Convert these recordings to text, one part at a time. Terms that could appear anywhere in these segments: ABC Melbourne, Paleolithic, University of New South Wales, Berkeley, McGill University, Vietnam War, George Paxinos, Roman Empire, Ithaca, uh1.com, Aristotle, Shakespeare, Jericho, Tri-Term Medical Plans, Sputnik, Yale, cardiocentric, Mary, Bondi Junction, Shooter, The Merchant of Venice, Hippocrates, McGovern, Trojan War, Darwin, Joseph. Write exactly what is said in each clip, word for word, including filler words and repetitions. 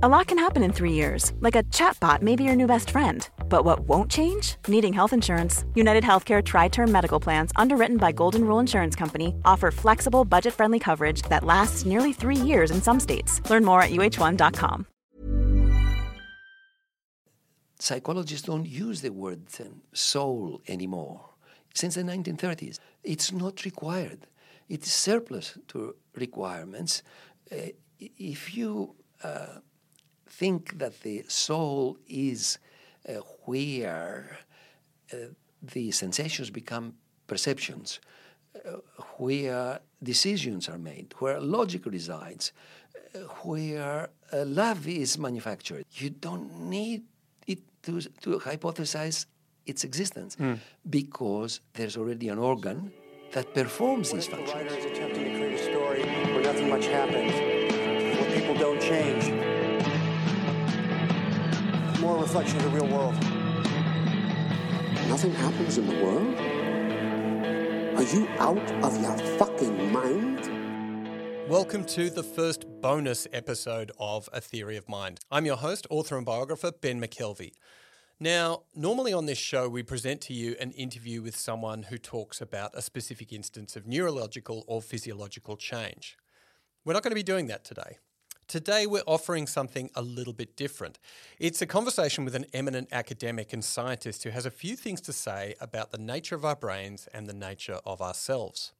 A lot can happen in three years, like a chatbot may be your new best friend. But what won't change? Needing health insurance. United Healthcare Tri-Term Medical Plans, underwritten by Golden Rule Insurance Company, offer flexible, budget-friendly coverage that lasts nearly three years in some states. Learn more at U H one dot com. Psychologists don't use the word soul anymore. Since the nineteen thirties, it's not required. It's surplus to requirements. Uh, if you uh, think that the soul is uh, where uh, the sensations become perceptions, uh, where decisions are made, where logic resides, uh, where uh, love is manufactured, you don't need it to, to hypothesize its existence, mm. because there's already an organ that performs these functions. What if the writer is attempting to create a story where nothing much happens, where people don't change? More reflection of the real world. Nothing happens in the world? Are you out of your fucking mind? Welcome to the first bonus episode of A Theory of Mind. I'm your host, author and biographer, Ben McKelvey. Now, normally on this show, we present to you an interview with someone who talks about a specific instance of neurological or physiological change. We're not going to be doing that today. Today, we're offering something a little bit different. It's a conversation with an eminent academic and scientist who has a few things to say about the nature of our brains and the nature of ourselves.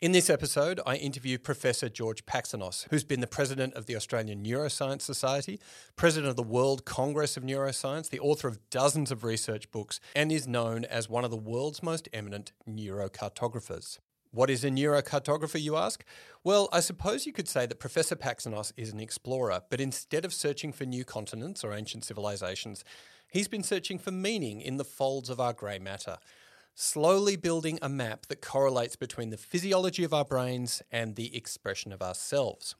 In this episode, I interview Professor George Paxinos, who's been the president of the Australian Neuroscience Society, president of the World Congress of Neuroscience, the author of dozens of research books, and is known as one of the world's most eminent neurocartographers. What is a neurocartographer, you ask? Well, I suppose you could say that Professor Paxinos is an explorer, but instead of searching for new continents or ancient civilizations, he's been searching for meaning in the folds of our grey matter, slowly building a map that correlates between the physiology of our brains and the expression of ourselves.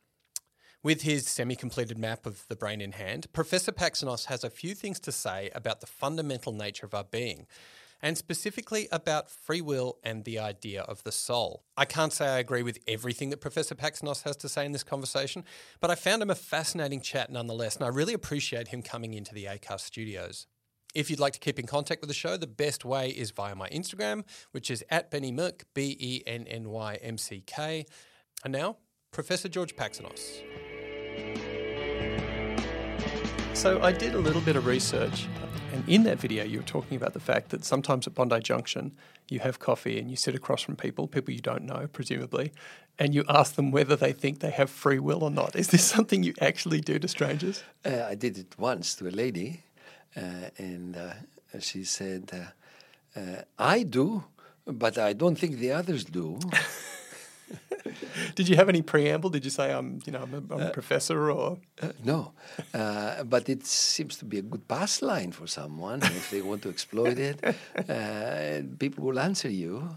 With his semi-completed map of the brain in hand, Professor Paxinos has a few things to say about the fundamental nature of our being, and specifically about free will and the idea of the soul. I can't say I agree with everything that Professor Paxinos has to say in this conversation, but I found him a fascinating chat nonetheless, and I really appreciate him coming into the Acast studios. If you'd like to keep in contact with the show, the best way is via my Instagram, which is at BennyMck, B E N N Y M C K. And now, Professor George Paxinos. So I did a little bit of research, and in that video you were talking about the fact that sometimes at Bondi Junction you have coffee and you sit across from people, people you don't know, presumably, and you ask them whether they think they have free will or not. Is this something you actually do to strangers? Uh, I did it once to a lady. Uh, and uh, she said, uh, uh, I do, but I don't think the others do. Did you have any preamble? Did you say, I'm, you know, I'm a, I'm a uh, professor or? Uh, no, uh, but it seems to be a good pass line for someone. If they want to exploit it, uh, people will answer you.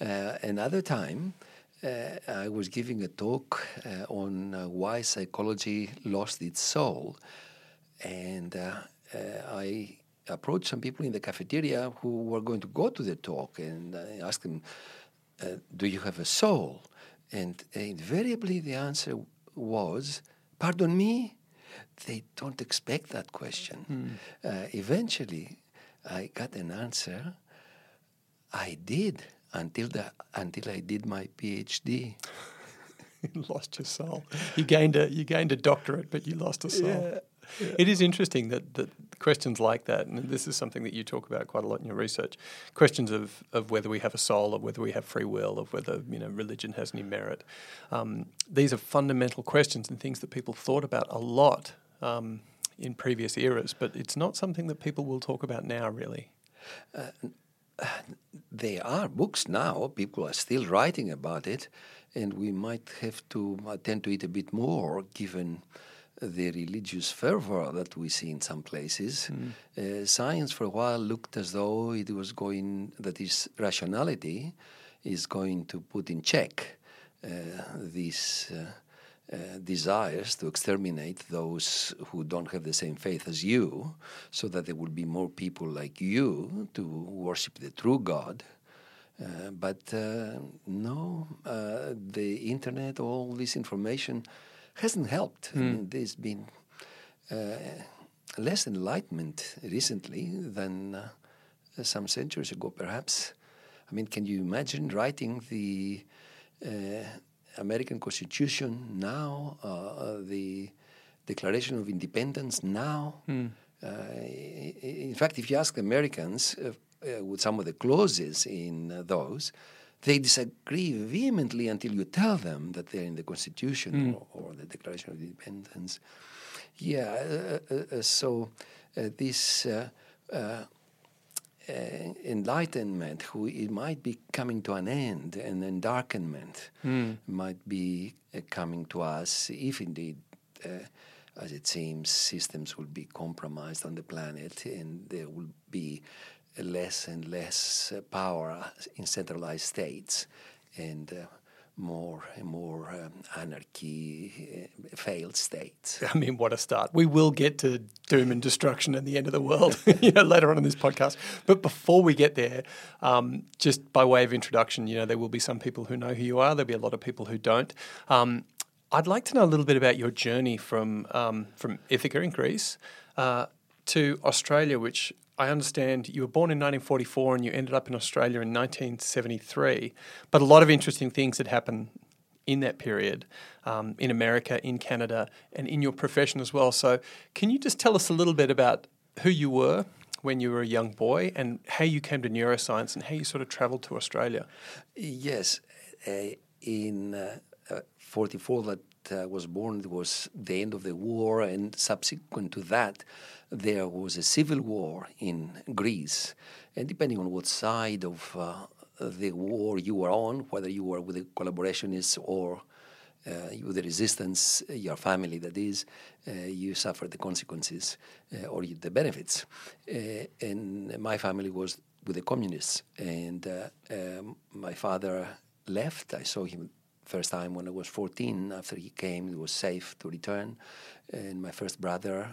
Uh, another time, uh, I was giving a talk uh, on uh, why psychology lost its soul, and Uh, Uh, I approached some people in the cafeteria who were going to go to the talk, and I asked them, uh, do you have a soul? And invariably the answer was, pardon me? They don't expect that question. Hmm. Uh, eventually, I got an answer. I did until the, until I did my PhD. You lost your soul. You gained a, you gained a doctorate, but you lost a soul. Yeah. Yeah. It is interesting that, that questions like that, and this is something that you talk about quite a lot in your research, questions of, of whether we have a soul or whether we have free will, of whether, you know, religion has any merit. Um, these are fundamental questions and things that people thought about a lot um, in previous eras, but it's not something that people will talk about now, really. Uh, there are books now. People are still writing about it, and we might have to attend to it a bit more given the religious fervor that we see in some places. Mm. Uh, science for a while looked as though it was going, that is, rationality is going to put in check uh, these uh, uh, desires to exterminate those who don't have the same faith as you, so that there will be more people like you to worship the true God. Uh, but uh, no, uh, the internet, all this information hasn't helped. Mm. I mean, there's been uh, less enlightenment recently than uh, some centuries ago, perhaps. I mean, can you imagine writing the uh, American Constitution now, uh, the Declaration of Independence now? Mm. Uh, in fact, if you ask Americans uh, uh, with some of the clauses in uh, those, they disagree vehemently until you tell them that they're in the Constitution mm. or, or the Declaration of Independence. Yeah, uh, uh, uh, so uh, this uh, uh, uh, enlightenment, who it might be coming to an end, and endarkenment mm. might be uh, coming to us if indeed, uh, as it seems, systems will be compromised on the planet and there will be less and less uh, power in centralized states, and uh, more and more um, anarchy, uh, failed states. I mean, what a start. We will get to doom and destruction and the end of the world you know, later on in this podcast. But before we get there, um, just by way of introduction, you know, there will be some people who know who you are. There'll be a lot of people who don't. Um, I'd like to know a little bit about your journey from um, from Ithaca in Greece uh, to Australia, which I understand you were born in nineteen forty-four and you ended up in Australia in nineteen seventy-three, but a lot of interesting things had happened in that period, um, in America, in Canada, and in your profession as well. So can you just tell us a little bit about who you were when you were a young boy and how you came to neuroscience and how you sort of travelled to Australia? Yes. Uh, in forty-four uh, uh, that I was born, it was the end of the war, and subsequent to that, there was a civil war in Greece, and depending on what side of uh, the war you were on, whether you were with the collaborationists or uh, with the resistance, your family that is, uh, you suffered the consequences uh, or the benefits. Uh, and my family was with the communists, and uh, um, my father left. I saw him first time when I was fourteen. After he came, it was safe to return, and my first brother,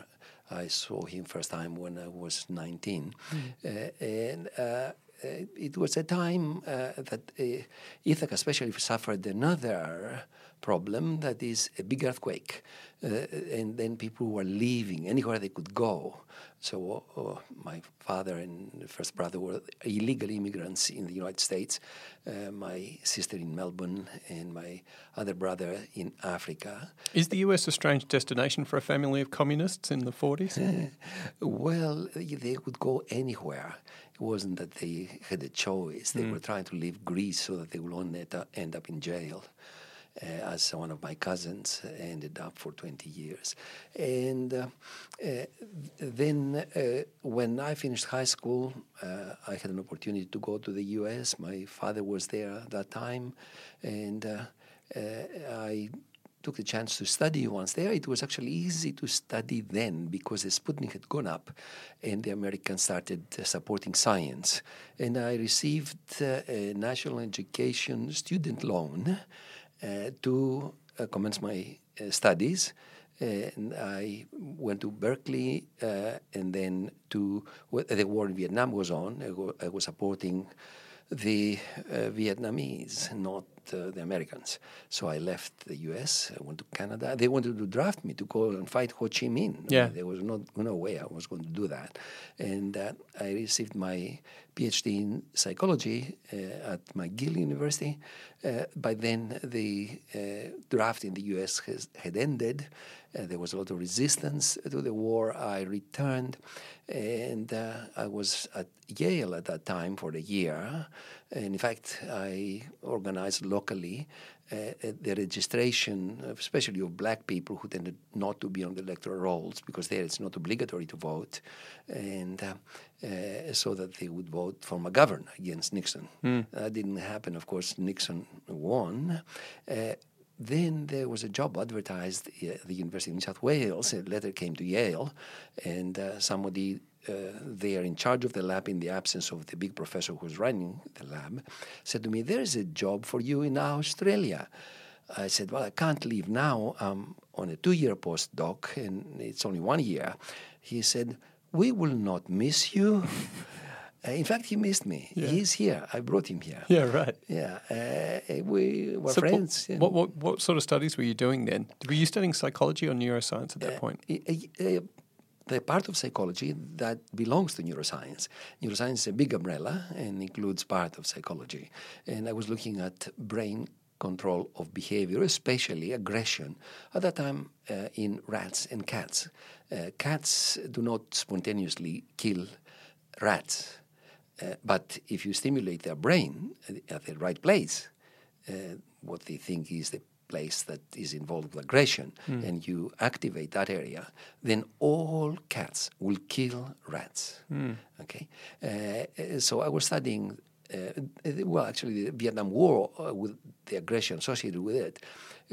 I saw him first time when I was nineteen. Mm. Uh, and uh, it was a time uh, that uh, Ithaca especially suffered another problem, that is a big earthquake. Uh, and then people were leaving anywhere they could go. So uh, my father and first brother were illegal immigrants in the United States, uh, my sister in Melbourne, and my other brother in Africa. Is the U S a strange destination for a family of communists in the forties? Well, they would go anywhere. It wasn't that they had a choice. They mm. were trying to leave Greece so that they would not end up in jail, Uh, as one of my cousins ended up for twenty years. And uh, uh, then uh, when I finished high school, uh, I had an opportunity to go to the U S. My father was there at that time, and uh, uh, I took the chance to study once there. It was actually easy to study then because the Sputnik had gone up and the Americans started uh, supporting science. And I received uh, a national education student loan Uh, to uh, commence my uh, studies. Uh, and I went to Berkeley, uh, and then to well, the war in Vietnam was on. I, go, I was supporting the uh, Vietnamese, not uh, the Americans. So I left the U S, I went to Canada. They wanted to draft me to go and fight Ho Chi Minh. Yeah. There was no, no way I was going to do that. And uh, I received my PhD in psychology uh, at McGill University. Uh, by then, the uh, draft in the U S has, had ended. Uh, there was a lot of resistance to the war. I returned, and uh, I was at Yale at that time for a year. And in fact, I organized locally uh, the registration, especially of black people who tended not to be on the electoral rolls, because there it's not obligatory to vote, and uh, uh, so that they would vote for McGovern against Nixon. Mm. That didn't happen. Of course, Nixon won. Uh, Then there was a job advertised at the University of New South Wales. A letter came to Yale, and uh, somebody uh, there in charge of the lab, in the absence of the big professor who was running the lab, said to me, "There is a job for you in Australia." I said, "Well, I can't leave now. I'm on a two-year postdoc, and it's only one year." He said, "We will not miss you." In fact, he missed me. Yeah. He's here. I brought him here. Yeah, right. Yeah, uh, we were so friends. What, what what what sort of studies were you doing then? Were you studying psychology or neuroscience at that uh, point? Uh, uh, the part of psychology that belongs to neuroscience. Neuroscience is a big umbrella and includes part of psychology. And I was looking at brain control of behavior, especially aggression, at that time uh, in rats and cats. Uh, cats do not spontaneously kill rats. Uh, but if you stimulate their brain at the right place, uh, what they think is the place that is involved with aggression, mm. and you activate that area, then all cats will kill rats. Mm. Okay, uh, so I was studying, uh, well, actually, the Vietnam War uh, with the aggression associated with it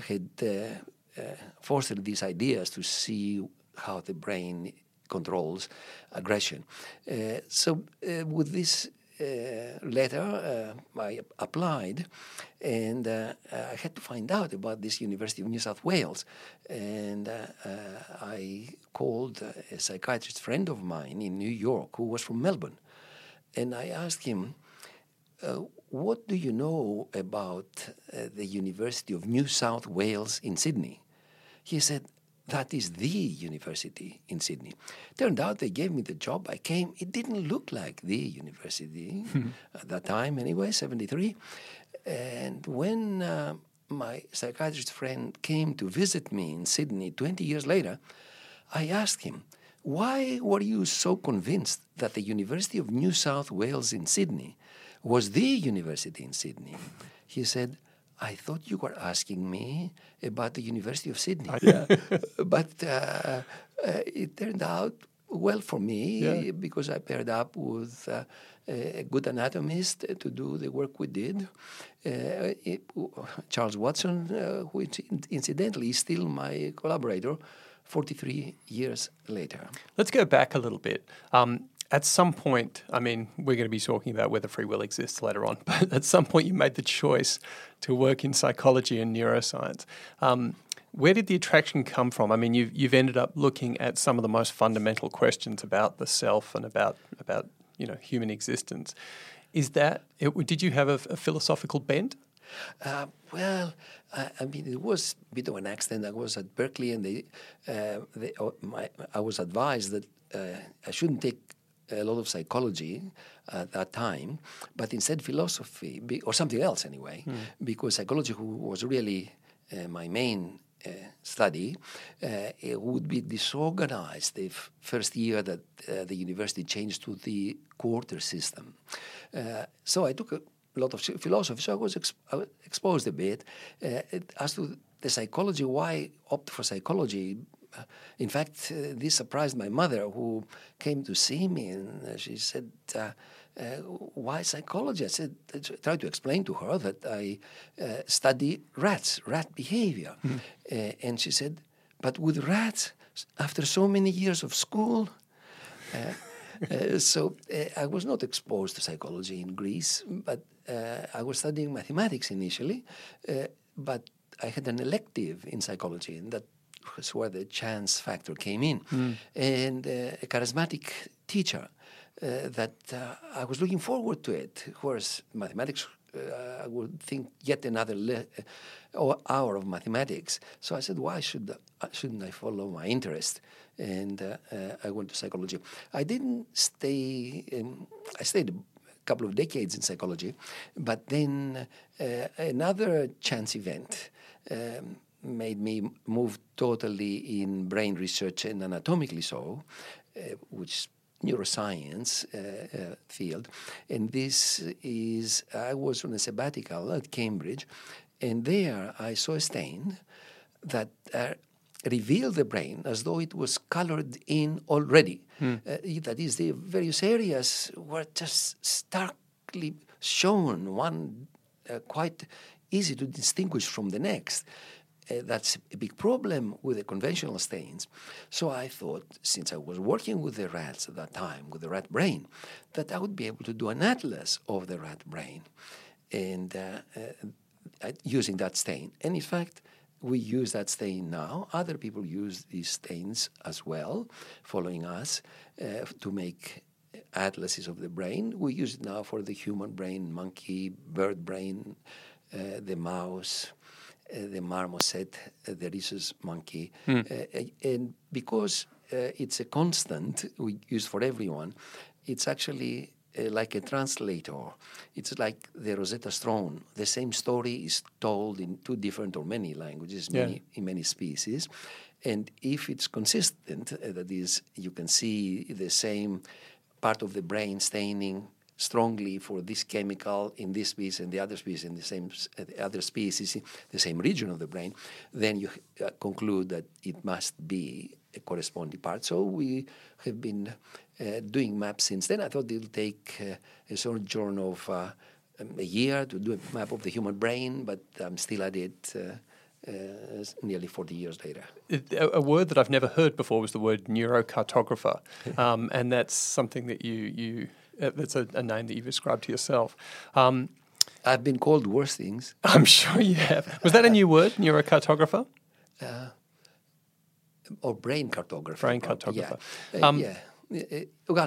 had uh, uh, fostered these ideas to see how the brain controls aggression. Uh, so uh, with this uh, letter, uh, I applied, and uh, I had to find out about this University of New South Wales. And uh, uh, I called a psychiatrist friend of mine in New York who was from Melbourne. And I asked him, uh, what do you know about uh, the University of New South Wales in Sydney? He said, that is the university in Sydney. Turned out they gave me the job. I came. It didn't look like the university at that time anyway, seventy-three. And when uh, my psychiatrist friend came to visit me in Sydney twenty years later, I asked him, why were you so convinced that the University of New South Wales in Sydney was the university in Sydney? He said, I thought you were asking me about the University of Sydney. Yeah. But uh, uh, it turned out well for me yeah. because I paired up with uh, a good anatomist to do the work we did. Uh, it, Charles Watson, uh, who incidentally is still my collaborator forty-three years later. Let's go back a little bit. Um, At some point, I mean, we're going to be talking about whether free will exists later on, but at some point you made the choice to work in psychology and neuroscience. Um, where did the attraction come from? I mean, you've, you've ended up looking at some of the most fundamental questions about the self and about, about you know, human existence. Is that, it, did you have a, a philosophical bent? Uh, well, I, I mean, it was a bit of an accident. I was at Berkeley and they, uh, they, oh, my, I was advised that uh, I shouldn't take a lot of psychology at that time, but instead philosophy, or something else anyway, mm. because psychology was really uh, my main uh, study. Uh, it would be disorganized the f- first year that uh, the university changed to the quarter system. Uh, so I took a lot of philosophy, so I was ex- exposed a bit. Uh, it, as to the psychology, why opt for psychology? Uh, in fact, uh, this surprised my mother, who came to see me, and uh, she said, uh, uh, why psychology? I said, I tried to explain to her that I uh, study rats, rat behavior. Mm. Uh, and she said, but with rats, after so many years of school? Uh, uh, so uh, I was not exposed to psychology in Greece, but uh, I was studying mathematics initially, uh, but I had an elective in psychology, and that was where the chance factor came in. Mm. And uh, a charismatic teacher uh, that uh, I was looking forward to it. Of course, mathematics, uh, I would think yet another le- hour of mathematics. So I said, why should I, shouldn't I follow my interest? And uh, uh, I went to psychology. I didn't stay, in, I stayed a couple of decades in psychology, but then uh, another chance event um, made me move totally in brain research and anatomically so, uh, which is neuroscience uh, uh, field. And this is, I was on a sabbatical at Cambridge, and there I saw a stain that uh, revealed the brain as though it was colored in already. Mm. Uh, that is, the various areas were just starkly shown, one uh, quite easy to distinguish from the next. Uh, that's a big problem with the conventional stains. So I thought, since I was working with the rats at that time, with the rat brain, that I would be able to do an atlas of the rat brain and uh, uh, using that stain. And in fact, we use that stain now. Other people use these stains as well, following us, uh, to make atlases of the brain. We use it now for the human brain, monkey, bird brain, uh, the mouse, uh, the marmoset, uh, the rhesus monkey. Mm. Uh, and because uh, it's a constant we use for everyone, it's actually uh, like a translator. It's like the Rosetta Stone. The same story is told in two different or many languages, yeah. many, in many species. And if it's consistent, uh, that is, you can see the same part of the brain staining strongly for this chemical in this species and the other species in the same uh, the other species, the same region of the brain, then you uh, conclude that it must be a corresponding part. So we have been uh, doing maps since then. I thought it'll take uh, a sojourn of uh, um, a year to do a map of the human brain, but I'm still at it. Uh, Uh, nearly forty years later. A, a word that I've never heard before was the word neurocartographer, um, and that's something that you, you uh, that's a, a name that you've ascribed to yourself. Um, I've been called worse things. I'm sure you have. Was that a new word, neurocartographer? Uh, or brain cartographer. Brain cartographer. Yeah. Um, yeah.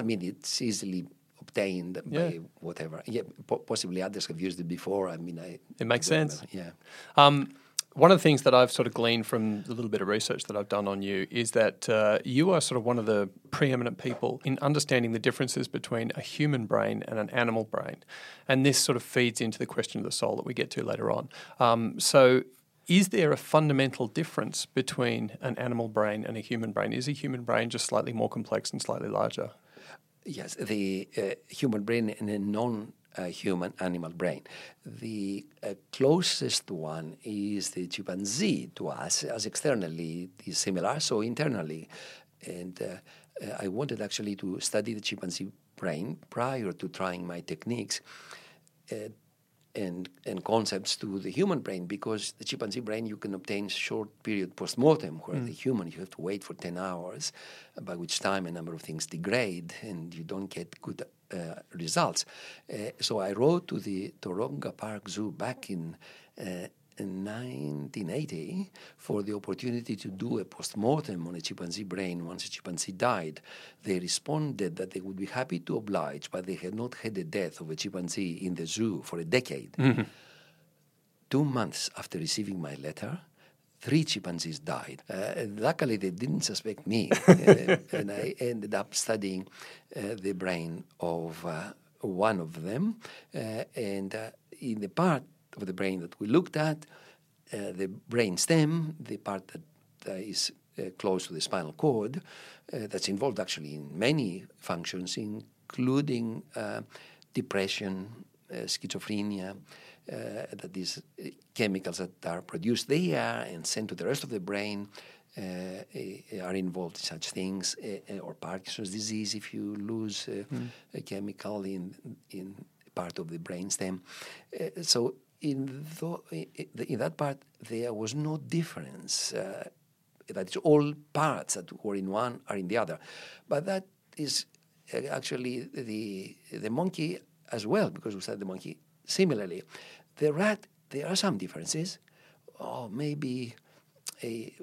I mean, it's easily obtained by yeah. whatever. Yeah, possibly others have used it before. I mean, I... It makes sense. Yeah. Um, One of the things that I've sort of gleaned from the little bit of research that I've done on you is that uh, you are sort of one of the preeminent people in understanding the differences between a human brain and an animal brain. And this sort of feeds into the question of the soul that we get to later on. Um, so is there a fundamental difference between an animal brain and a human brain? Is a human brain just slightly more complex and slightly larger? Yes, the uh, human brain and a non Uh, human animal brain. The uh, closest one is the chimpanzee to us, as externally it is similar, so internally. And uh, I wanted actually to study the chimpanzee brain prior to trying my techniques uh, and and concepts to the human brain, because the chimpanzee brain you can obtain short period post-mortem, where mm. the human you have to wait for ten hours, by which time a number of things degrade and you don't get good Uh, results. Uh, so I wrote to the Toronga Park Zoo back in, uh, in nineteen eighty for the opportunity to do a post-mortem on a chimpanzee brain once a chimpanzee died. They responded that they would be happy to oblige, but they had not had the death of a chimpanzee in the zoo for a decade. Mm-hmm. Two months after receiving my letter, three chimpanzees died. Uh, luckily, they didn't suspect me, uh, and I ended up studying uh, the brain of uh, one of them. Uh, and uh, in the part of the brain that we looked at, uh, the brain stem, the part that uh, is uh, close to the spinal cord, uh, that's involved actually in many functions, including uh, depression, uh, schizophrenia, Uh, that these uh, chemicals that are produced there and sent to the rest of the brain uh, uh, are involved in such things, uh, or Parkinson's disease if you lose uh, mm. a chemical in in part of the brainstem. Uh, so in, th- in that part, there was no difference. Uh, that it's all parts that were in one are in the other. But that is uh, actually the the monkey as well, because we studied the monkey. Similarly, the rat, there are some differences, or oh, maybe a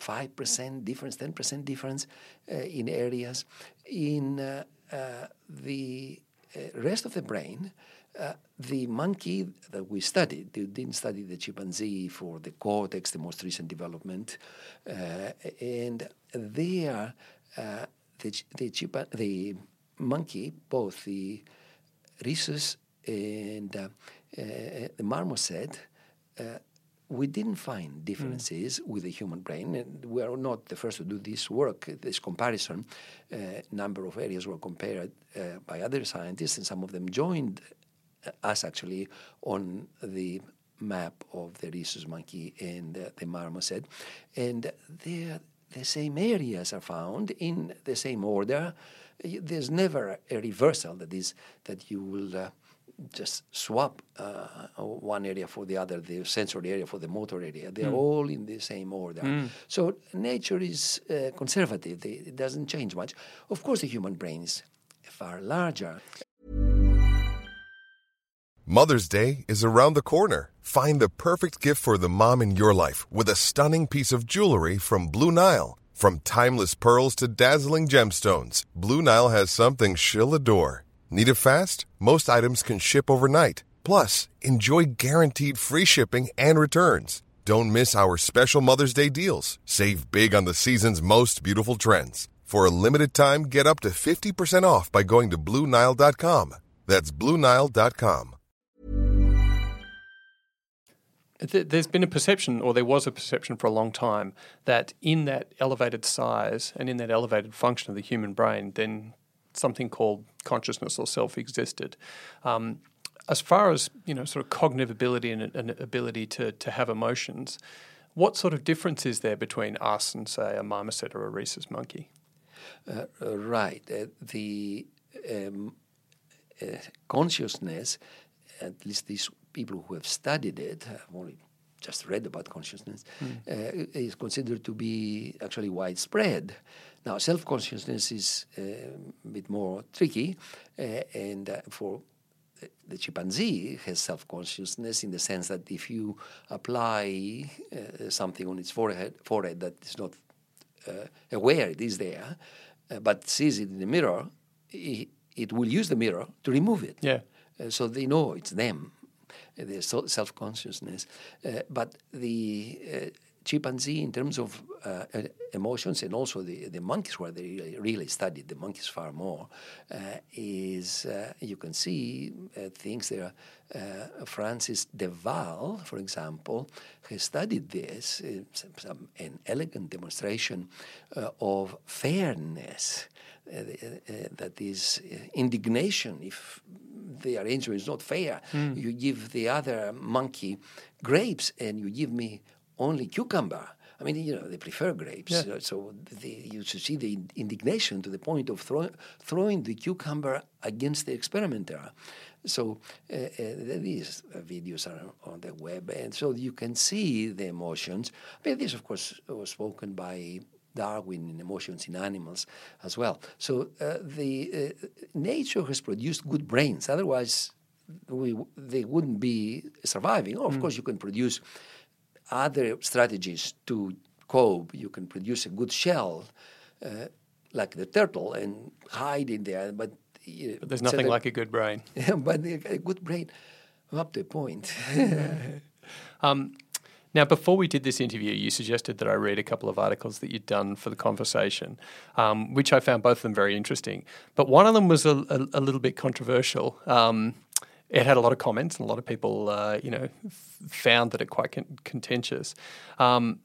five percent difference, ten percent difference uh, in areas. In uh, uh, the uh, rest of the brain, uh, the monkey that we studied, they didn't study the chimpanzee for the cortex, the most recent development, uh, and there uh, the, ch- the, chimpa- the monkey, both the rhesus and uh, uh, the marmoset, uh, we didn't find differences mm. with the human brain, and we are not the first to do this work, this comparison. A uh, number of areas were compared uh, by other scientists, and some of them joined us actually on the map of the rhesus monkey and uh, the marmoset. And there, the same areas are found in the same order. There's never a reversal, that is, that you will... Uh, just swap uh, one area for the other, the sensory area for the motor area. They're mm. all in the same order. Mm. So nature is uh, conservative. It doesn't change much. Of course, the human brain is far larger. Mother's Day is around the corner. Find the perfect gift for the mom in your life with a stunning piece of jewelry from Blue Nile. From timeless pearls to dazzling gemstones, Blue Nile has something she'll adore. Need it fast? Most items can ship overnight. Plus, enjoy guaranteed free shipping and returns. Don't miss our special Mother's Day deals. Save big on the season's most beautiful trends. For a limited time, get up to fifty percent off by going to Blue Nile dot com. That's Blue Nile dot com. There's been a perception, or there was a perception for a long time, that in that elevated size and in that elevated function of the human brain, then something called consciousness or self existed. Um, as far as, you know, sort of cognitive ability and, and ability to, to have emotions, what sort of difference is there between us and, say, a marmoset or a rhesus monkey? Uh, right. Uh, the um, uh, consciousness, at least these people who have studied it, I've only just read about consciousness, mm. uh, is considered to be actually widespread. Now, self-consciousness is uh, a bit more tricky, uh, and uh, for the chimpanzee has self-consciousness in the sense that if you apply uh, something on its forehead, forehead that is not uh, aware it is there, uh, but sees it in the mirror, it, it will use the mirror to remove it. Yeah. Uh, so they know it's them. Their self-consciousness. Uh, but the uh, chimpanzee, in terms of uh, emotions, and also the, the monkeys, where they really, really studied the monkeys far more, uh, is, uh, you can see uh, things there. Uh, Francis DeVall, for example, has studied this, uh, some, some, an elegant demonstration uh, of fairness, uh, uh, uh, that is uh, indignation if the arrangement is not fair. Mm. You give the other monkey grapes and you give me only cucumber. I mean, you know, they prefer grapes. Yeah. So, so the, you should see the indignation to the point of throw, throwing the cucumber against the experimenter. So uh, uh, these videos are on the web. And so you can see the emotions. I mean, this, of course, was spoken by Darwin in emotions in animals as well. So uh, the uh, nature has produced good brains. Otherwise, we, they wouldn't be surviving. Oh, of mm. course, you can produce other strategies to cope. You can produce a good shell, uh, like the turtle, and hide in there. But, uh, but there's nothing like a good brain. But a good brain, up to a point. um Now, before we did this interview, you suggested that I read a couple of articles that you'd done for The Conversation, um, which I found both of them very interesting. But one of them was a, a, a little bit controversial. Um, it had a lot of comments, and a lot of people, uh, you know, found that it quite con- contentious. Um,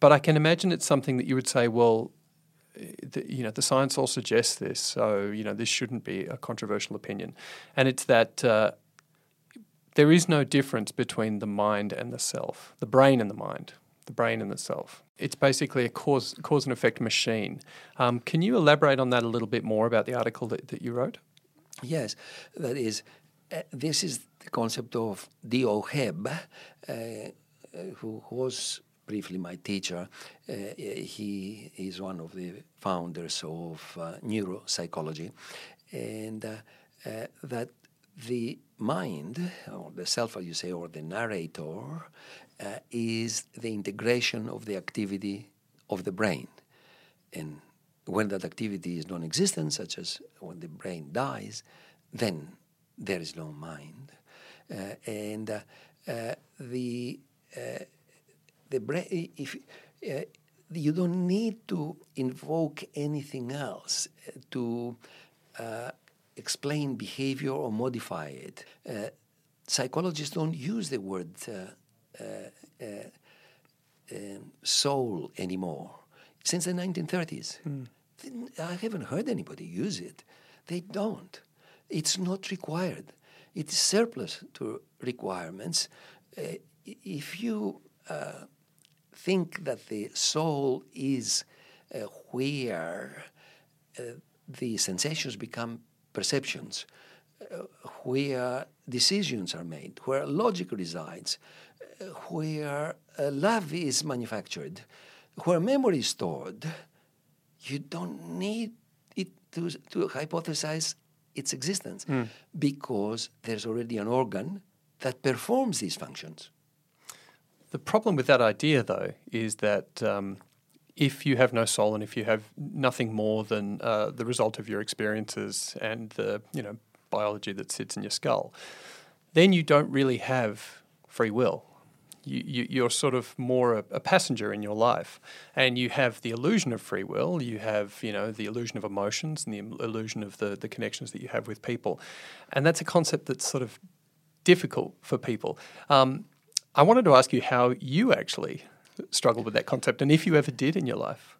but I can imagine it's something that you would say, well, the, you know, the science all suggests this, so, you know, this shouldn't be a controversial opinion. And it's that... Uh, There is no difference between the mind and the self, the brain and the mind, the brain and the self. It's basically a cause cause and effect machine. Um, can you elaborate on that a little bit more about the article that, that you wrote? Yes, that is, uh, this is the concept of D O. Hebb, uh, who was briefly my teacher. Uh, he is one of the founders of uh, neuropsychology, and uh, uh, that the mind, or the self, as you say, or the narrator, uh, is the integration of the activity of the brain. And when that activity is non-existent, such as when the brain dies, then there is no mind. Uh, and uh, uh, the uh, the brain, if uh, you don't need to invoke anything else to Uh, explain behavior or modify it. Uh, psychologists don't use the word uh, uh, uh, um, soul anymore. Since the nineteen thirties. Mm. I haven't heard anybody use it. They don't. It's not required. It's surplus to requirements. Uh, if you uh, think that the soul is uh, where uh, the sensations become perceptions, uh, where decisions are made, where logic resides, uh, where uh, love is manufactured, where memory is stored, you don't need it to, to hypothesize its existence mm. because there's already an organ that performs these functions. The problem with that idea, though, is that um, if you have no soul and if you have nothing more than uh, the result of your experiences and the, you know, biology that sits in your skull, then you don't really have free will. You, you, you're sort of more a, a passenger in your life, and you have the illusion of free will. You have, you know, the illusion of emotions and the illusion of the, the connections that you have with people. And that's a concept that's sort of difficult for people. Um, I wanted to ask you how you actually struggled with that concept, and if you ever did in your life.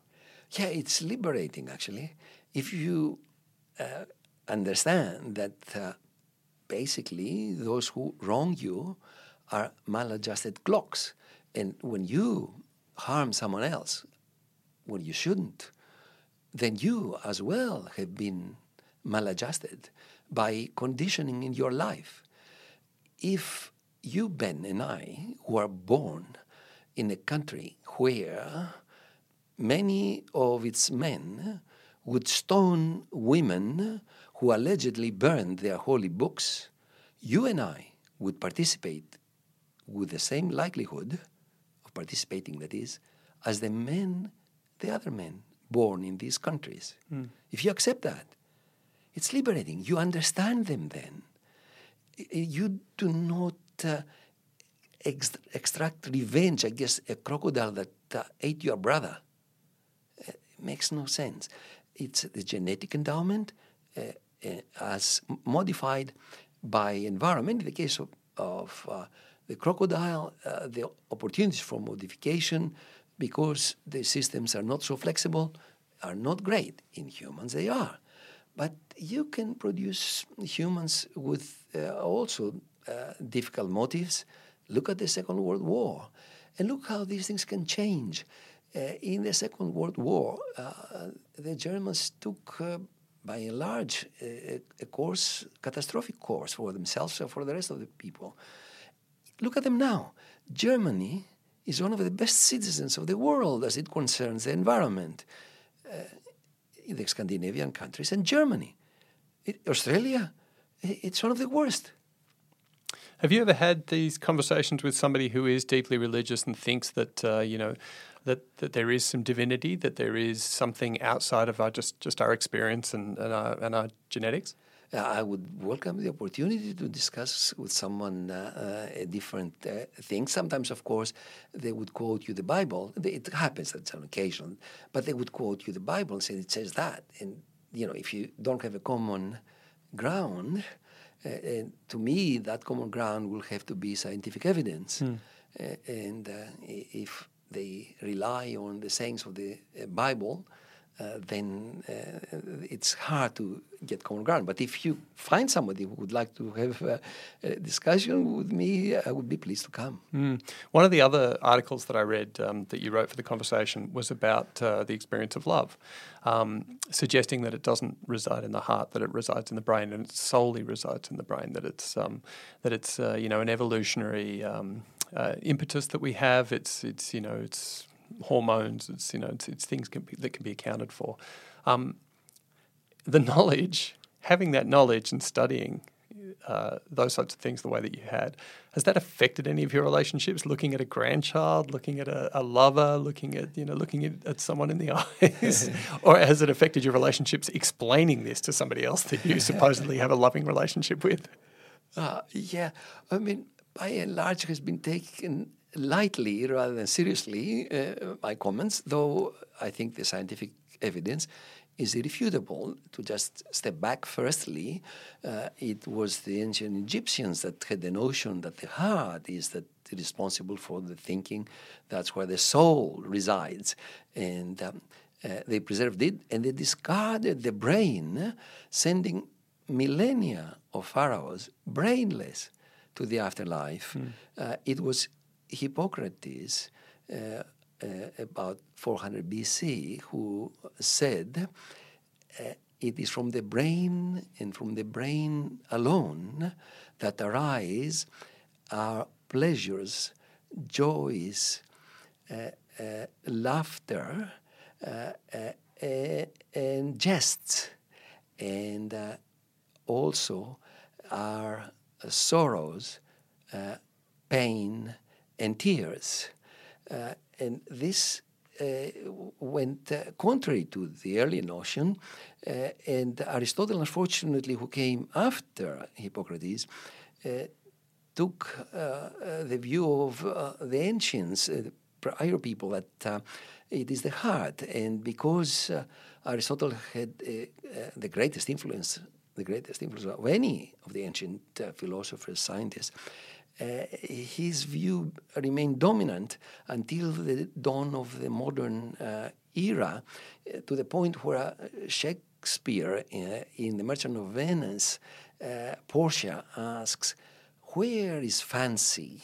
Yeah, it's liberating, actually. If you uh, understand that uh, basically those who wrong you are maladjusted clocks. And when you harm someone else, when you shouldn't, then you as well have been maladjusted by conditioning in your life. If you, Ben, and I were born in a country where many of its men would stone women who allegedly burned their holy books, you and I would participate with the same likelihood of participating, that is, as the men, the other men born in these countries. Mm. If you accept that, it's liberating. You understand them then. You do not uh, ex- extract revenge against a crocodile that uh, ate your brother. Uh, it makes no sense. It's the genetic endowment uh, uh, as modified by environment. In the case of, of uh, the crocodile, uh, the opportunities for modification, because the systems are not so flexible, are not great. In humans, they are. But you can produce humans with uh, also uh, difficult motives. Look at the Second World War, and look how these things can change. Uh, in the Second World War, uh, the Germans took, uh, by and large, a, a course, catastrophic course for themselves and for the rest of the people. Look at them now. Germany is one of the best citizens of the world as it concerns the environment. Uh, in the Scandinavian countries and Germany. It, Australia, it's one of the worst. Have you ever had these conversations with somebody who is deeply religious and thinks that, uh, you know, that, that there is some divinity, that there is something outside of our just, just our experience and, and, our, and our genetics? I would welcome the opportunity to discuss with someone uh, uh, a different uh, thing. Sometimes, of course, they would quote you the Bible. It happens at some occasion, but they would quote you the Bible and say, it says that. And, you know, if you don't have a common ground, uh, and to me, that common ground will have to be scientific evidence. Mm. Uh, and uh, if they rely on the sayings of the uh, Bible, Uh, then uh, it's hard to get common ground. But if you find somebody who would like to have a, a discussion with me, I would be pleased to come. Mm. One of the other articles that I read um, that you wrote for The Conversation was about uh, the experience of love, um, suggesting that it doesn't reside in the heart, that it resides in the brain, and it solely resides in the brain, that it's, um, that it's uh, you know, an evolutionary um, uh, impetus that we have. It's, it's you know, it's... hormones, it's, you know, it's, it's things can be, that can be accounted for. Um, the knowledge, having that knowledge and studying uh, those sorts of things the way that you had, has that affected any of your relationships? Looking at a grandchild, looking at a, a lover, looking at, you know, looking at, at someone in the eyes? Or has it affected your relationships explaining this to somebody else that you supposedly have a loving relationship with? Uh, yeah. I mean, by and large, it has been taken lightly rather than seriously, uh, my comments, though I think the scientific evidence is irrefutable. To just step back, firstly, uh, it was the ancient Egyptians that had the notion that the heart is that responsible for the thinking. That's where the soul resides. And um, uh, they preserved it, and they discarded the brain, sending millennia of pharaohs brainless to the afterlife. Mm. Uh, it was Hippocrates, uh, uh, about four hundred B C, who said, uh, it is from the brain and from the brain alone that arise our pleasures, joys, uh, uh, laughter, uh, uh, uh, and jests, and uh, also our uh, sorrows, uh, pain, and tears. Uh, and this uh, went uh, contrary to the early notion. Uh, and Aristotle, unfortunately, who came after Hippocrates, uh, took uh, uh, the view of uh, the ancients, uh, the prior people, that uh, it is the heart. And because uh, Aristotle had uh, uh, the greatest influence, the greatest influence of any of the ancient uh, philosophers, scientists, Uh, his view remained dominant until the dawn of the modern uh, era, uh, to the point where uh, Shakespeare, uh, in The Merchant of Venice, uh, Portia asks, where is fancy,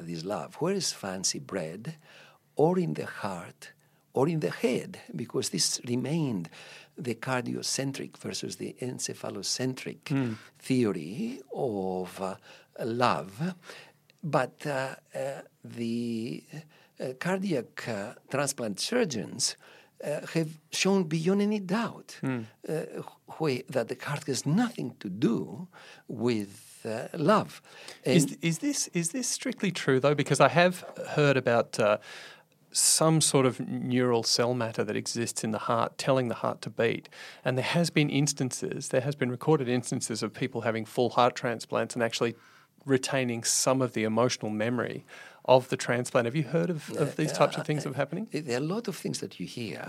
this love? Where is fancy bred, or in the heart, or in the head? Because this remained the cardiocentric versus the encephalocentric mm. theory of uh, love, but uh, uh, the uh, cardiac uh, transplant surgeons uh, have shown beyond any doubt mm. uh, wh- that the heart has nothing to do with uh, love. And is, is this is this strictly true though? Because I have heard about uh, some sort of neural cell matter that exists in the heart, telling the heart to beat. And there has been instances, there has been recorded instances of people having full heart transplants and actually retaining some of the emotional memory of the transplant. Have you heard of, of these types of things uh, uh, that are happening? There are a lot of things that you hear.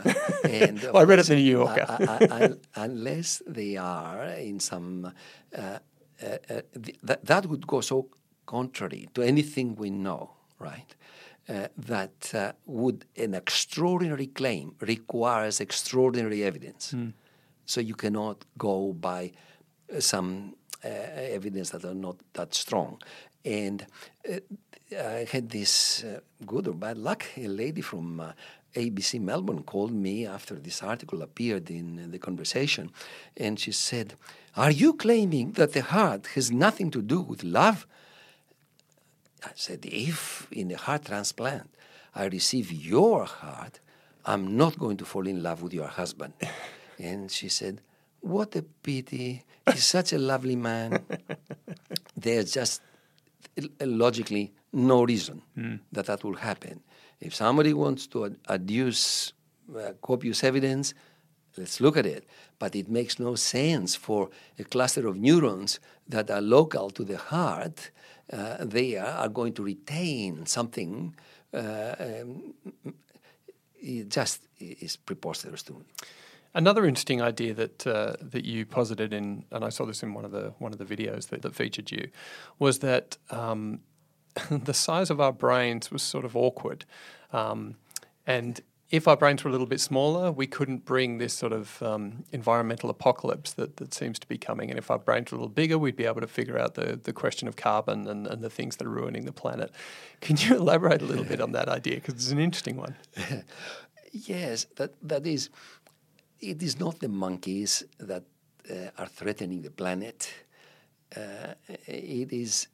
And well, I read it in the New Yorker. uh, uh, uh, unless they are in some... Uh, uh, uh, th- that, that would go so contrary to anything we know, right? Uh, that uh, would an extraordinary claim requires extraordinary evidence. Mm. So you cannot go by uh, some uh, evidence that are not that strong. And uh, I had this uh, good or bad luck. A lady from uh, A B C Melbourne called me after this article appeared in The Conversation, and she said, "Are you claiming that the heart has nothing to do with love?" I said, if in a heart transplant I receive your heart, I'm not going to fall in love with your husband. And she said, what a pity. He's such a lovely man. There's just logically no reason mm. that that will happen. If somebody wants to adduce uh, copious evidence, let's look at it. But it makes no sense for a cluster of neurons that are local to the heart. Uh, they are going to retain something. Uh, um, it just is preposterous to me. Another interesting idea that uh, that you posited in, and I saw this in one of the one of the videos that, that featured you, was that um, the size of our brains was sort of awkward, um, and if our brains were a little bit smaller, we couldn't bring this sort of um, environmental apocalypse that, that seems to be coming. And if our brains were a little bigger, we'd be able to figure out the, the question of carbon and, and the things that are ruining the planet. Can you elaborate a little bit on that idea? Because it's an interesting one. Yes, that that is. It is not the monkeys that uh, are threatening the planet. Uh, it is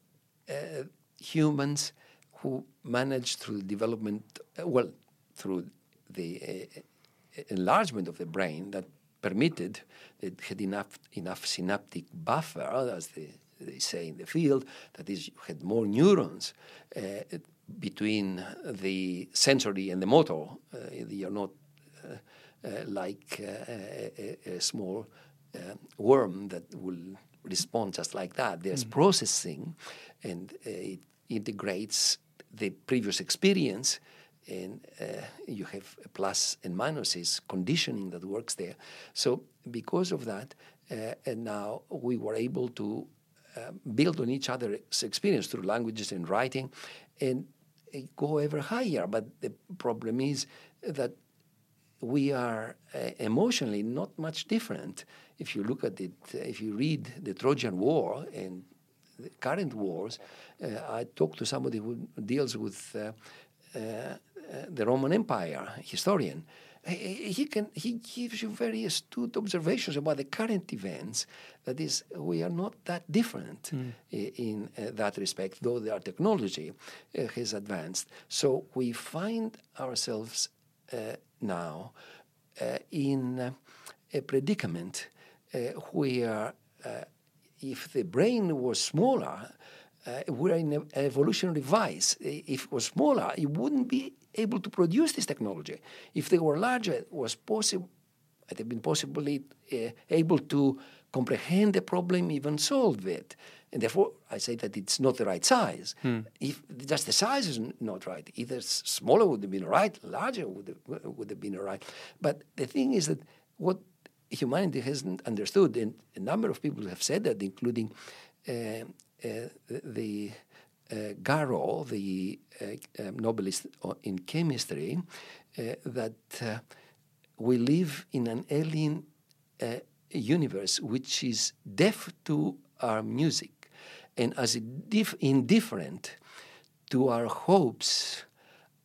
uh, humans who manage through development, uh, well, through the uh, enlargement of the brain that permitted, it had enough enough synaptic buffer, as they, they say in the field, that is, had more neurons uh, between the sensory and the motor. Uh, you're not uh, uh, like uh, a, a small uh, worm that will respond just like that. There's mm-hmm. processing, and uh, it integrates the previous experience, and uh, you have a plus and minuses, conditioning that works there. So because of that, uh, and now we were able to uh, build on each other's experience through languages and writing and uh, go ever higher. But the problem is that we are uh, emotionally not much different. If you look at it, if you read the Trojan War and the current wars, uh, I talked to somebody who deals with uh, uh, Uh, the Roman Empire historian, he, he can he gives you very astute observations about the current events. That is, we are not that different mm. in, in uh, that respect, though our technology uh, has advanced. So we find ourselves uh, now uh, in uh, a predicament uh, where uh, if the brain was smaller, uh, were in an evolutionary vice. If it was smaller, it wouldn't be able to produce this technology. If they were larger, it was possible, it had been possibly uh, able to comprehend the problem, even solve it. And therefore, I say that it's not the right size. Hmm. If just the size is n- not right, either smaller would have been right, larger would have, would have been right. But the thing is that what humanity hasn't understood, and a number of people have said that, including uh, uh, the uh, Garo, the uh, um, Nobelist in chemistry, uh, that uh, we live in an alien uh, universe which is deaf to our music and as indif- indifferent to our hopes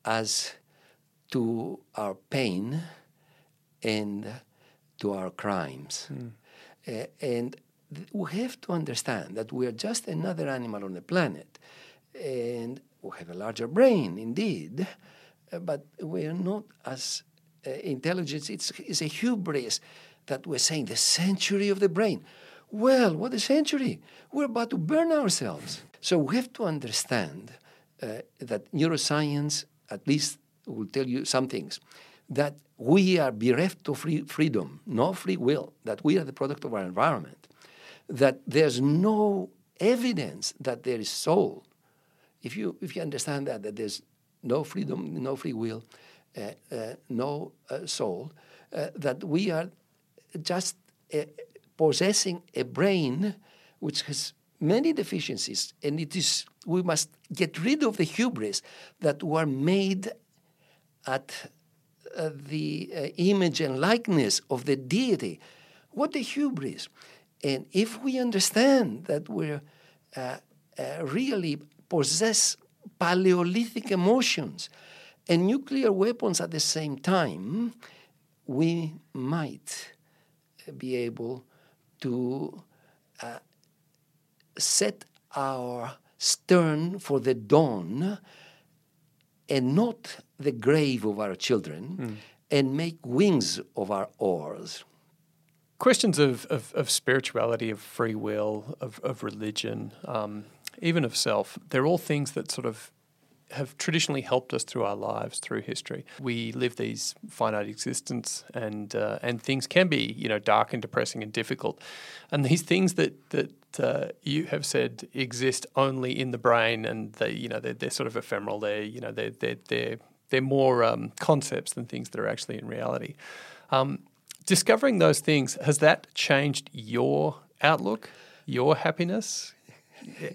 as to our pain and to our crimes. Mm. Uh, and th- we have to understand that we are just another animal on the planet, and we have a larger brain indeed, uh, but we are not as uh, intelligent. It's, it's a hubris that we're saying the century of the brain. Well, what a century! We're about to burn ourselves. So we have to understand uh, that neuroscience at least will tell you some things, that we are bereft of free freedom, no free will, that we are the product of our environment, that there's no evidence that there is soul. If you if you understand that, that there's no freedom, no free will, uh, uh, no uh, soul, uh, that we are just uh, possessing a brain which has many deficiencies, and it is we must get rid of the hubris that were made at uh, the uh, image and likeness of the deity. What the hubris! And if we understand that we're uh, uh, really possess Paleolithic emotions and nuclear weapons at the same time, we might be able to uh, set our stern for the dawn and not the grave of our children, mm. and make wings of our oars. Questions of, of, of spirituality, of free will, of, of religion, um, even of self, they're all things that sort of have traditionally helped us through our lives, through history. We live these finite existence, and uh, and things can be, you know, dark and depressing and difficult. And these things that that uh, you have said exist only in the brain, and they, you know, they're, they're sort of ephemeral. They're, you know, they're they're they're, they're more um, concepts than things that are actually in reality. Um, discovering those things, has that changed your outlook, your happiness?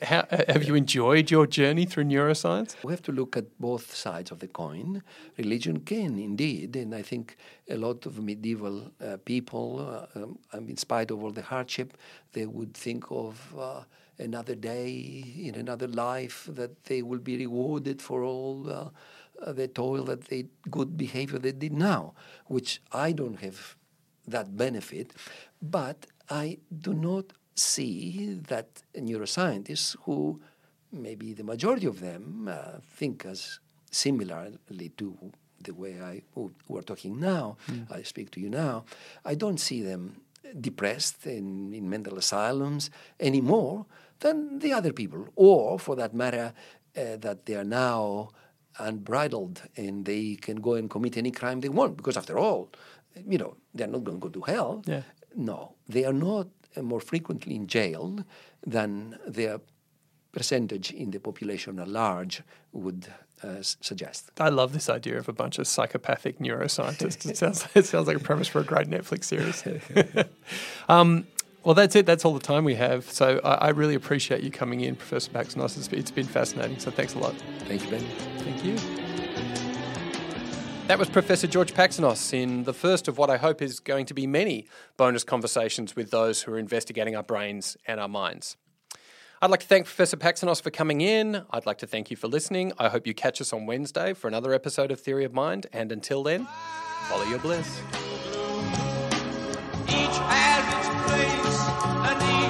How, have you enjoyed your journey through neuroscience? We have to look at both sides of the coin. Religion can indeed, and I think a lot of medieval uh, people, uh, um, in spite of all the hardship, they would think of uh, another day in another life, that they will be rewarded for all uh, uh, the toil that they, good behavior they did now, which I don't have that benefit, but I do not see that neuroscientists, who maybe the majority of them uh, think as similarly to the way I we're talking now, mm. I speak to you now, I don't see them depressed in, in mental asylums any more than the other people, or for that matter, uh, that they are now unbridled and they can go and commit any crime they want, because after all, you know, they're not going to go to hell. Yeah. No, they are not more frequently in jail than their percentage in the population at large would uh, s- suggest. I love this idea of a bunch of psychopathic neuroscientists. It sounds it sounds like a premise for a great Netflix series. um, well, that's it. That's all the time we have. So I, I really appreciate you coming in, Professor Paxinos. It's, it's been fascinating. So thanks a lot. Thank you, Ben. Thank you. That was Professor George Paxinos in the first of what I hope is going to be many bonus conversations with those who are investigating our brains and our minds. I'd like to thank Professor Paxinos for coming in. I'd like to thank you for listening. I hope you catch us on Wednesday for another episode of Theory of Mind. And until then, follow your bliss. Each has its place, and each